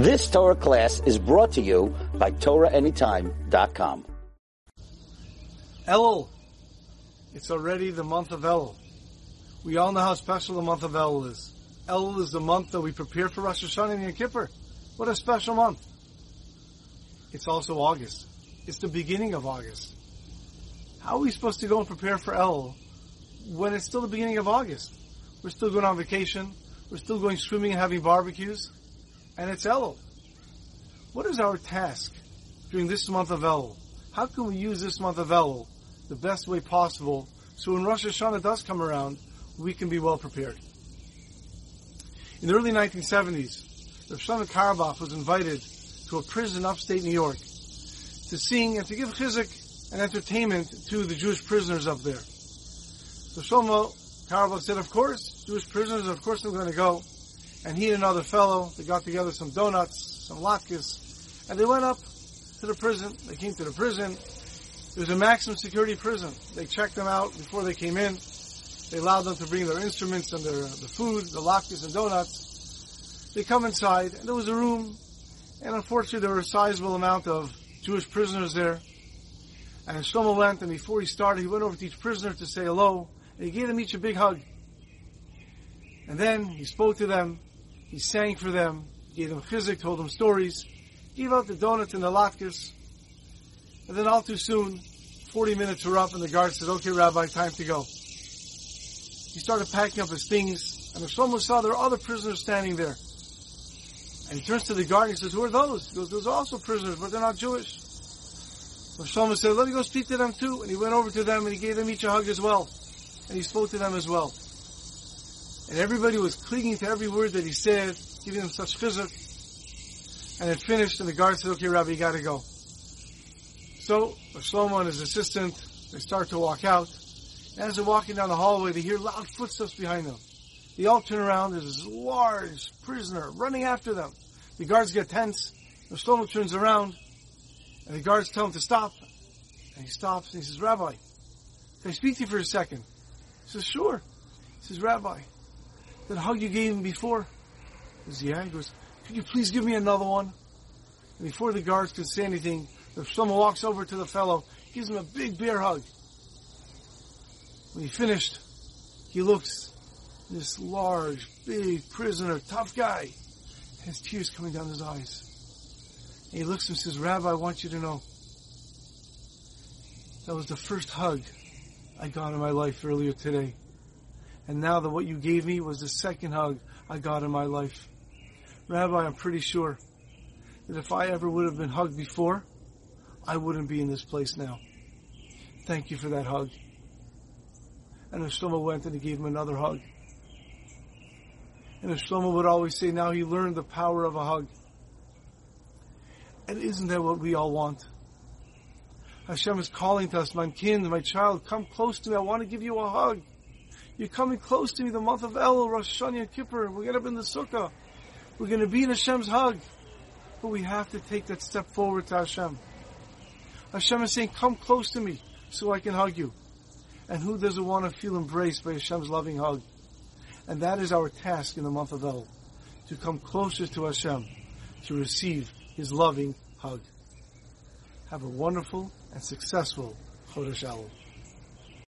This Torah class is brought to you by TorahAnytime.com. Elul. It's already the month of Elul. We all know how special the month of Elul is. Elul is the month that we prepare for Rosh Hashanah and Yom Kippur. What a special month. It's also August. It's the beginning of August. How are we supposed to go and prepare for Elul when it's still the beginning of August? We're still going on vacation. We're still going swimming and having barbecues. And it's Elul. What is our task during this month of Elul? How can we use this month of Elul the best way possible so when Rosh Hashanah does come around, we can be well prepared? In the early 1970s, Shlomo Carlebach was invited to a prison upstate New York to sing and to give chizuk and entertainment to the Jewish prisoners up there. So Shlomo Carlebach said, of course, Jewish prisoners, of course I'm going to go. And he and another fellow, they got together some donuts, some latkes, and they went up to the prison. They came to the prison. It was a maximum security prison. They checked them out before they came in. They allowed them to bring their instruments and the food, the latkes and donuts. They come inside, and there was a room, and unfortunately there were a sizable amount of Jewish prisoners there. And Shlomo went, and before he started, he went over to each prisoner to say hello, and he gave them each a big hug. And then he spoke to them, he sang for them, gave them chizuk, told them stories, gave out the donuts and the latkes. And then all too soon, 40 minutes were up, and the guard said, okay, Rabbi, time to go. He started packing up his things, and Shlomo saw there were other prisoners standing there. And he turns to the guard and he says, who are those? He goes, those are also prisoners, but they're not Jewish. So Shlomo said, let me go speak to them too. And he went over to them, and he gave them each a hug as well. And he spoke to them as well. And everybody was clinging to every word that he said, giving them such chizuk. And it finished, and the guard said, okay, Rabbi, you gotta go. So Shlomo and his assistant, they start to walk out. And as they're walking down the hallway, they hear loud footsteps behind them. They all turn around. There's this large prisoner running after them. The guards get tense. And Shlomo turns around, and the guards tell him to stop. And he stops, and he says, Rabbi, can I speak to you for a second? He says, sure. He says, Rabbi, that hug you gave me before? He says, yeah. He goes, could you please give me another one? And before the guards could say anything, Shlomo walks over to the fellow, gives him a big bear hug. When he finished, he looks, this large, big prisoner, tough guy, has tears coming down his eyes. And he looks and says, Rabbi, I want you to know, that was the first hug I got in my life earlier today. And now that what you gave me was the second hug I got in my life. Rabbi, I'm pretty sure that if I ever would have been hugged before, I wouldn't be in this place now. Thank you for that hug. And Shlomo went and he gave him another hug. And Shlomo would always say, now he learned the power of a hug. And isn't that what we all want? Hashem is calling to us, my kind, my child, come close to me. I want to give you a hug. You're coming close to me, the month of Elul, Rosh Hashanah, and Kippur. We're going to be in the sukkah. We're going to be in Hashem's hug. But we have to take that step forward to Hashem. Hashem is saying, come close to me so I can hug you. And who doesn't want to feel embraced by Hashem's loving hug? And that is our task in the month of Elul, to come closer to Hashem, to receive His loving hug. Have a wonderful and successful Chodesh Elul.